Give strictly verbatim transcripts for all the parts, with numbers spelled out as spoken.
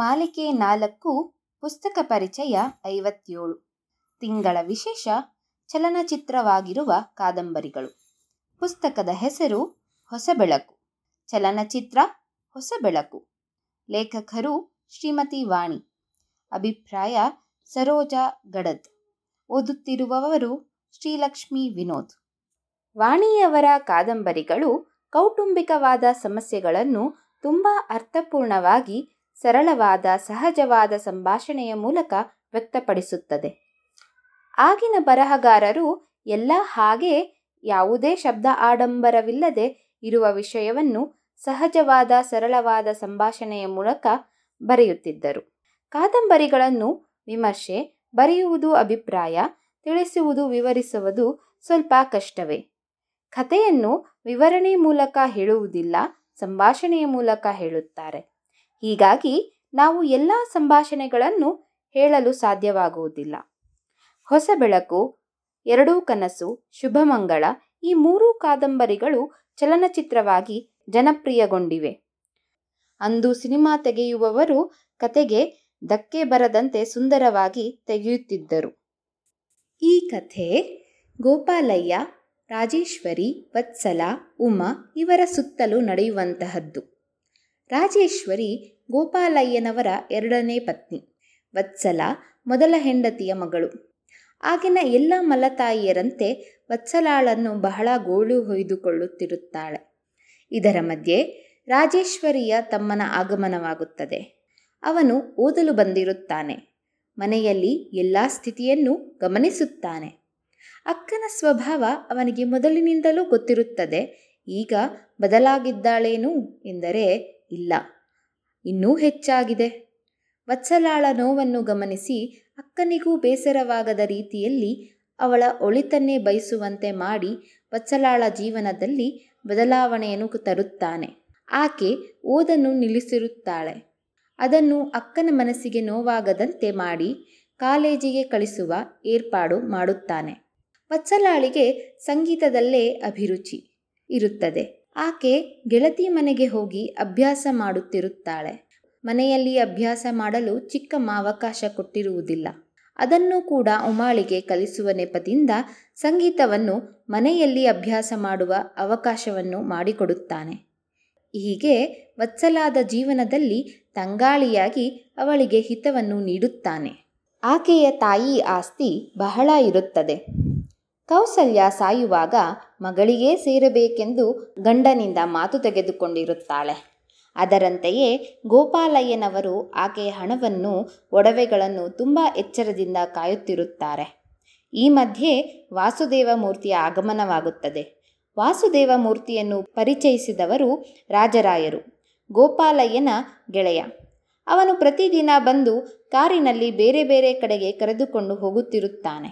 ಮಾಲಿಕೆ ನಾಲ್ಕು, ಪುಸ್ತಕ ಪರಿಚಯ ಐವತ್ತೇಳು. ತಿಂಗಳ ವಿಶೇಷ ಚಲನಚಿತ್ರವಾಗಿರುವ ಕಾದಂಬರಿಗಳು. ಪುಸ್ತಕದ ಹೆಸರು ಹೊಸ ಬೆಳಕು, ಚಲನಚಿತ್ರ ಹೊಸ ಬೆಳಕು. ಲೇಖಕರು ಶ್ರೀಮತಿ ವಾಣಿ. ಅಭಿಪ್ರಾಯ ಸರೋಜಾ ಗಡದ್. ಓದುತ್ತಿರುವವರು ಶ್ರೀಲಕ್ಷ್ಮಿ ವಿನೋದ್. ವಾಣಿಯವರ ಕಾದಂಬರಿಗಳು ಕೌಟುಂಬಿಕವಾದ ಸಮಸ್ಯೆಗಳನ್ನು ತುಂಬ ಅರ್ಥಪೂರ್ಣವಾಗಿ, ಸರಳವಾದ, ಸಹಜವಾದ ಸಂಭಾಷಣೆಯ ಮೂಲಕ ವ್ಯಕ್ತಪಡಿಸುತ್ತದೆ. ಆಗಿನ ಬರಹಗಾರರು ಎಲ್ಲ ಹಾಗೆ ಯಾವುದೇ ಶಬ್ದ ಆಡಂಬರವಿಲ್ಲದೆ ಇರುವ ವಿಷಯವನ್ನು ಸಹಜವಾದ, ಸರಳವಾದ ಸಂಭಾಷಣೆಯ ಮೂಲಕ ಬರೆಯುತ್ತಿದ್ದರು. ಕಾದಂಬರಿಗಳನ್ನು ವಿಮರ್ಶೆ, ಬರೆಯುವುದು, ಅಭಿಪ್ರಾಯ ತಿಳಿಸುವುದು, ವಿವರಿಸುವುದು ಸ್ವಲ್ಪ ಕಷ್ಟವೇ. ಕಥೆಯನ್ನು ವಿವರಣೆ ಮೂಲಕ ಹೇಳುವುದಿಲ್ಲ, ಸಂಭಾಷಣೆಯ ಮೂಲಕ ಹೇಳುತ್ತಾರೆ. ಹೀಗಾಗಿ ನಾವು ಎಲ್ಲ ಸಂಭಾಷಣೆಗಳನ್ನು ಹೇಳಲು ಸಾಧ್ಯವಾಗುವುದಿಲ್ಲ. ಹೊಸ ಬೆಳಕು, ಎರಡೂ ಕನಸು, ಶುಭಮಂಗಳ ಈ ಮೂರೂ ಕಾದಂಬರಿಗಳು ಚಲನಚಿತ್ರವಾಗಿ ಜನಪ್ರಿಯಗೊಂಡಿವೆ. ಅಂದು ಸಿನಿಮಾ ತೆಗೆಯುವವರು ಕತೆಗೆ ಧಕ್ಕೆ ಬರದಂತೆ ಸುಂದರವಾಗಿ ತೆಗೆಯುತ್ತಿದ್ದರು. ಈ ಕಥೆ ಗೋಪಾಲಯ್ಯ, ರಾಜೇಶ್ವರಿ, ವತ್ಸಲ, ಉಮಾ ಇವರ ಸುತ್ತಲೂ ನಡೆಯುವಂತಹದ್ದು. ರಾಜೇಶ್ವರಿ ಗೋಪಾಲಯ್ಯನವರ ಎರಡನೇ ಪತ್ನಿ, ವತ್ಸಲ ಮೊದಲ ಹೆಂಡತಿಯ ಮಗಳು. ಆಗಿನ ಎಲ್ಲ ಮಲತಾಯಿಯರಂತೆ ವತ್ಸಲಾಳನ್ನು ಬಹಳ ಗೋಳು ಹೊಯ್ದುಕೊಳ್ಳುತ್ತಿರುತ್ತಾಳೆ. ಇದರ ಮಧ್ಯೆ ರಾಜೇಶ್ವರಿಯ ತಮ್ಮನ ಆಗಮನವಾಗುತ್ತದೆ. ಅವನು ಓದಲು ಬಂದಿರುತ್ತಾನೆ. ಮನೆಯಲ್ಲಿ ಎಲ್ಲ ಸ್ಥಿತಿಯನ್ನು ಗಮನಿಸುತ್ತಾನೆ. ಅಕ್ಕನ ಸ್ವಭಾವ ಅವನಿಗೆ ಮೊದಲಿನಿಂದಲೂ ಗೊತ್ತಿರುತ್ತದೆ. ಈಗ ಬದಲಾಗಿದ್ದಾಳೇನು ಎಂದರೆ ಇಲ್ಲ, ಇನ್ನೂ ಹೆಚ್ಚಾಗಿದೆ. ವತ್ಸಲಾಳ ನೋವನ್ನು ಗಮನಿಸಿ ಅಕ್ಕನಿಗೂ ಬೇಸರವಾಗದ ರೀತಿಯಲ್ಲಿ ಅವಳ ಒಳಿತನ್ನೇ ಬಯಸುವಂತೆ ಮಾಡಿ ವತ್ಸಲಾಳ ಜೀವನದಲ್ಲಿ ಬದಲಾವಣೆಯನ್ನು ತರುತ್ತಾನೆ. ಆಕೆ ಓದನ್ನು ನಿಲ್ಲಿಸಿರುತ್ತಾಳೆ. ಅದನ್ನು ಅಕ್ಕನ ಮನಸ್ಸಿಗೆ ನೋವಾಗದಂತೆ ಮಾಡಿ ಕಾಲೇಜಿಗೆ ಕಳಿಸುವ ಏರ್ಪಾಡು ಮಾಡುತ್ತಾನೆ. ವತ್ಸಲಾಳಿಗೆ ಸಂಗೀತದಲ್ಲೇ ಅಭಿರುಚಿ ಇರುತ್ತದೆ. ಆಕೆ ಗೆಳತಿ ಮನೆಗೆ ಹೋಗಿ ಅಭ್ಯಾಸ ಮಾಡುತ್ತಿರುತ್ತಾಳೆ. ಮನೆಯಲ್ಲಿ ಅಭ್ಯಾಸ ಮಾಡಲು ಚಿಕ್ಕಮ್ಮ ಅವಕಾಶ ಕೊಟ್ಟಿರುವುದಿಲ್ಲ. ಅದನ್ನು ಕೂಡ ಉಮಾಳಿಗೆ ಕಲಿಸುವ ನೆಪದಿಂದ ಸಂಗೀತವನ್ನು ಮನೆಯಲ್ಲಿ ಅಭ್ಯಾಸ ಮಾಡುವ ಅವಕಾಶವನ್ನು ಮಾಡಿಕೊಡುತ್ತಾನೆ. ಹೀಗೆ ವತ್ಸಲಾದ ಜೀವನದಲ್ಲಿ ತಂಗಾಳಿಯಾಗಿ ಅವಳಿಗೆ ಹಿತವನ್ನು ನೀಡುತ್ತಾನೆ. ಆಕೆಯ ತಾಯಿ ಆಸ್ತಿ ಬಹಳ ಇರುತ್ತದೆ. ಕೌಸಲ್ಯ ಸಾಯುವಾಗ ಮಗಳಿಗೇ ಸೇರಬೇಕೆಂದು ಗಂಡನಿಂದ ಮಾತು ತೆಗೆದುಕೊಂಡಿರುತ್ತಾಳೆ. ಅದರಂತೆಯೇ ಗೋಪಾಲಯ್ಯನವರು ಆಕೆಯ ಹಣವನ್ನು, ಒಡವೆಗಳನ್ನು ತುಂಬ ಎಚ್ಚರದಿಂದ ಕಾಯುತ್ತಿರುತ್ತಾರೆ. ಈ ಮಧ್ಯೆ ವಾಸುದೇವಮೂರ್ತಿಯ ಆಗಮನವಾಗುತ್ತದೆ. ವಾಸುದೇವಮೂರ್ತಿಯನ್ನು ಪರಿಚಯಿಸಿದವರು ರಾಜರಾಯರು, ಗೋಪಾಲಯ್ಯನ ಗೆಳೆಯ. ಅವನು ಪ್ರತಿದಿನ ಬಂದು ಕಾರಿನಲ್ಲಿ ಬೇರೆ ಬೇರೆ ಕಡೆಗೆ ಕರೆದುಕೊಂಡು ಹೋಗುತ್ತಿರುತ್ತಾನೆ.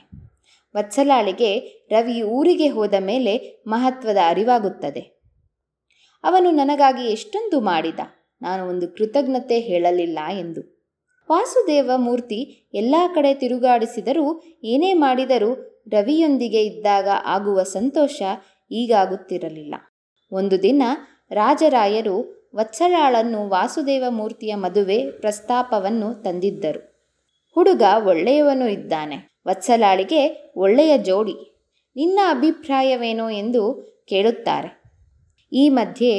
ವತ್ಸಲಾಳಿಗೆ ರವಿ ಊರಿಗೆ ಹೋದ ಮೇಲೆ ಮಹತ್ವದ ಅರಿವಾಗುತ್ತದೆ. ಅವನು ನನಗಾಗಿ ಎಷ್ಟೊಂದು ಮಾಡಿದ, ನಾನು ಒಂದು ಕೃತಜ್ಞತೆ ಹೇಳಲಿಲ್ಲ ಎಂದು. ವಾಸುದೇವ ಮೂರ್ತಿ ಎಲ್ಲ ಕಡೆ ತಿರುಗಾಡಿಸಿದರೂ, ಏನೇ ಮಾಡಿದರೂ ರವಿಯೊಂದಿಗೆ ಇದ್ದಾಗ ಆಗುವ ಸಂತೋಷ ಈಗಾಗುತ್ತಿರಲಿಲ್ಲ. ಒಂದು ದಿನ ರಾಜರಾಯರು ವತ್ಸಲಾಳನ್ನು ವಾಸುದೇವ ಮೂರ್ತಿಯ ಮದುವೆ ಪ್ರಸ್ತಾಪವನ್ನು ತಂದಿದ್ದರು. ಹುಡುಗ ಒಳ್ಳೆಯವನು ಇದ್ದಾನೆ, ವತ್ಸಲಾಳಿಗೆ ಒಳ್ಳೆಯ ಜೋಡಿ, ನಿನ್ನ ಅಭಿಪ್ರಾಯವೇನೋ ಎಂದು ಕೇಳುತ್ತಾರೆ. ಈ ಮಧ್ಯೆ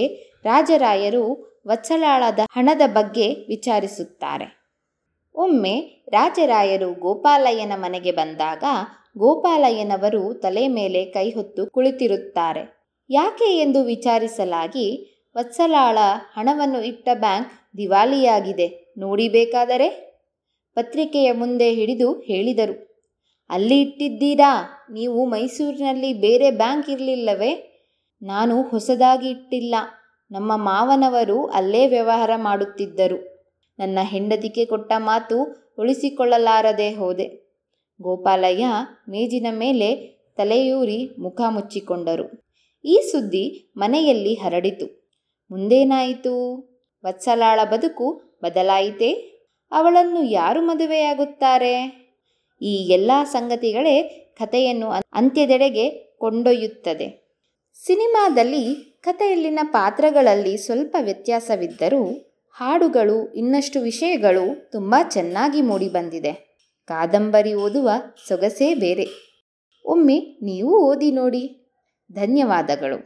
ರಾಜರಾಯರು ವತ್ಸಲಾಳದ ಹಣದ ಬಗ್ಗೆ ವಿಚಾರಿಸುತ್ತಾರೆ. ಒಮ್ಮೆ ರಾಜರಾಯರು ಗೋಪಾಲಯ್ಯನ ಮನೆಗೆ ಬಂದಾಗ ಗೋಪಾಲಯ್ಯನವರು ತಲೆ ಮೇಲೆ ಕೈ ಹೊತ್ತು ಕುಳಿತಿರುತ್ತಾರೆ. ಯಾಕೆ ಎಂದು ವಿಚಾರಿಸಲಾಗಿ, ವತ್ಸಲಾಳ ಹಣವನ್ನು ಇಟ್ಟ ಬ್ಯಾಂಕ್ ದಿವಾಳಿಯಾಗಿದೆ, ನೋಡಿಬೇಕಾದರೆ ಪತ್ರಿಕೆಯ ಮುಂದೆ ಹಿಡಿದು ಹೇಳಿದರು. ಅಲ್ಲಿ ಇಟ್ಟಿದ್ದೀರಾ ನೀವು? ಮೈಸೂರಿನಲ್ಲಿ ಬೇರೆ ಬ್ಯಾಂಕ್ ಇರಲಿಲ್ಲವೇ? ನಾನು ಹೊಸದಾಗಿ ಇಟ್ಟಿಲ್ಲ, ನಮ್ಮ ಮಾವನವರು ಅಲ್ಲೇ ವ್ಯವಹಾರ ಮಾಡುತ್ತಿದ್ದರು. ನನ್ನ ಹೆಂಡತಿಗೆ ಕೊಟ್ಟ ಮಾತು ಉಳಿಸಿಕೊಳ್ಳಲಾರದೆ ಹೋದೆ. ಗೋಪಾಲಯ್ಯ ಮೇಜಿನ ಮೇಲೆ ತಲೆಯೂರಿ ಮುಖ ಮುಚ್ಚಿಕೊಂಡರು. ಈ ಸುದ್ದಿ ಮನೆಯಲ್ಲಿ ಹರಡಿತು. ಮುಂದೇನಾಯಿತು? ವತ್ಸಲಾಳ ಬದುಕು ಬದಲಾಯಿತೇ? ಅವಳನ್ನು ಯಾರು ಮದುವೆಯಾಗುತ್ತಾರೆ? ಈ ಎಲ್ಲ ಸಂಗತಿಗಳೇ ಕಥೆಯನ್ನು ಅಂತ್ಯದೆಡೆಗೆ ಕೊಂಡೊಯ್ಯುತ್ತದೆ. ಸಿನಿಮಾದಲ್ಲಿ ಕಥೆಯಲ್ಲಿನ ಪಾತ್ರಗಳಲ್ಲಿ ಸ್ವಲ್ಪ ವ್ಯತ್ಯಾಸವಿದ್ದರೂ ಹಾಡುಗಳು, ಇನ್ನಷ್ಟು ವಿಷಯಗಳು ತುಂಬ ಚೆನ್ನಾಗಿ ಮೂಡಿಬಂದಿದೆ. ಕಾದಂಬರಿ ಓದುವ ಸೊಗಸೇ ಬೇರೆ. ಒಮ್ಮೆ ನೀವು ಓದಿ ನೋಡಿ. ಧನ್ಯವಾದಗಳು.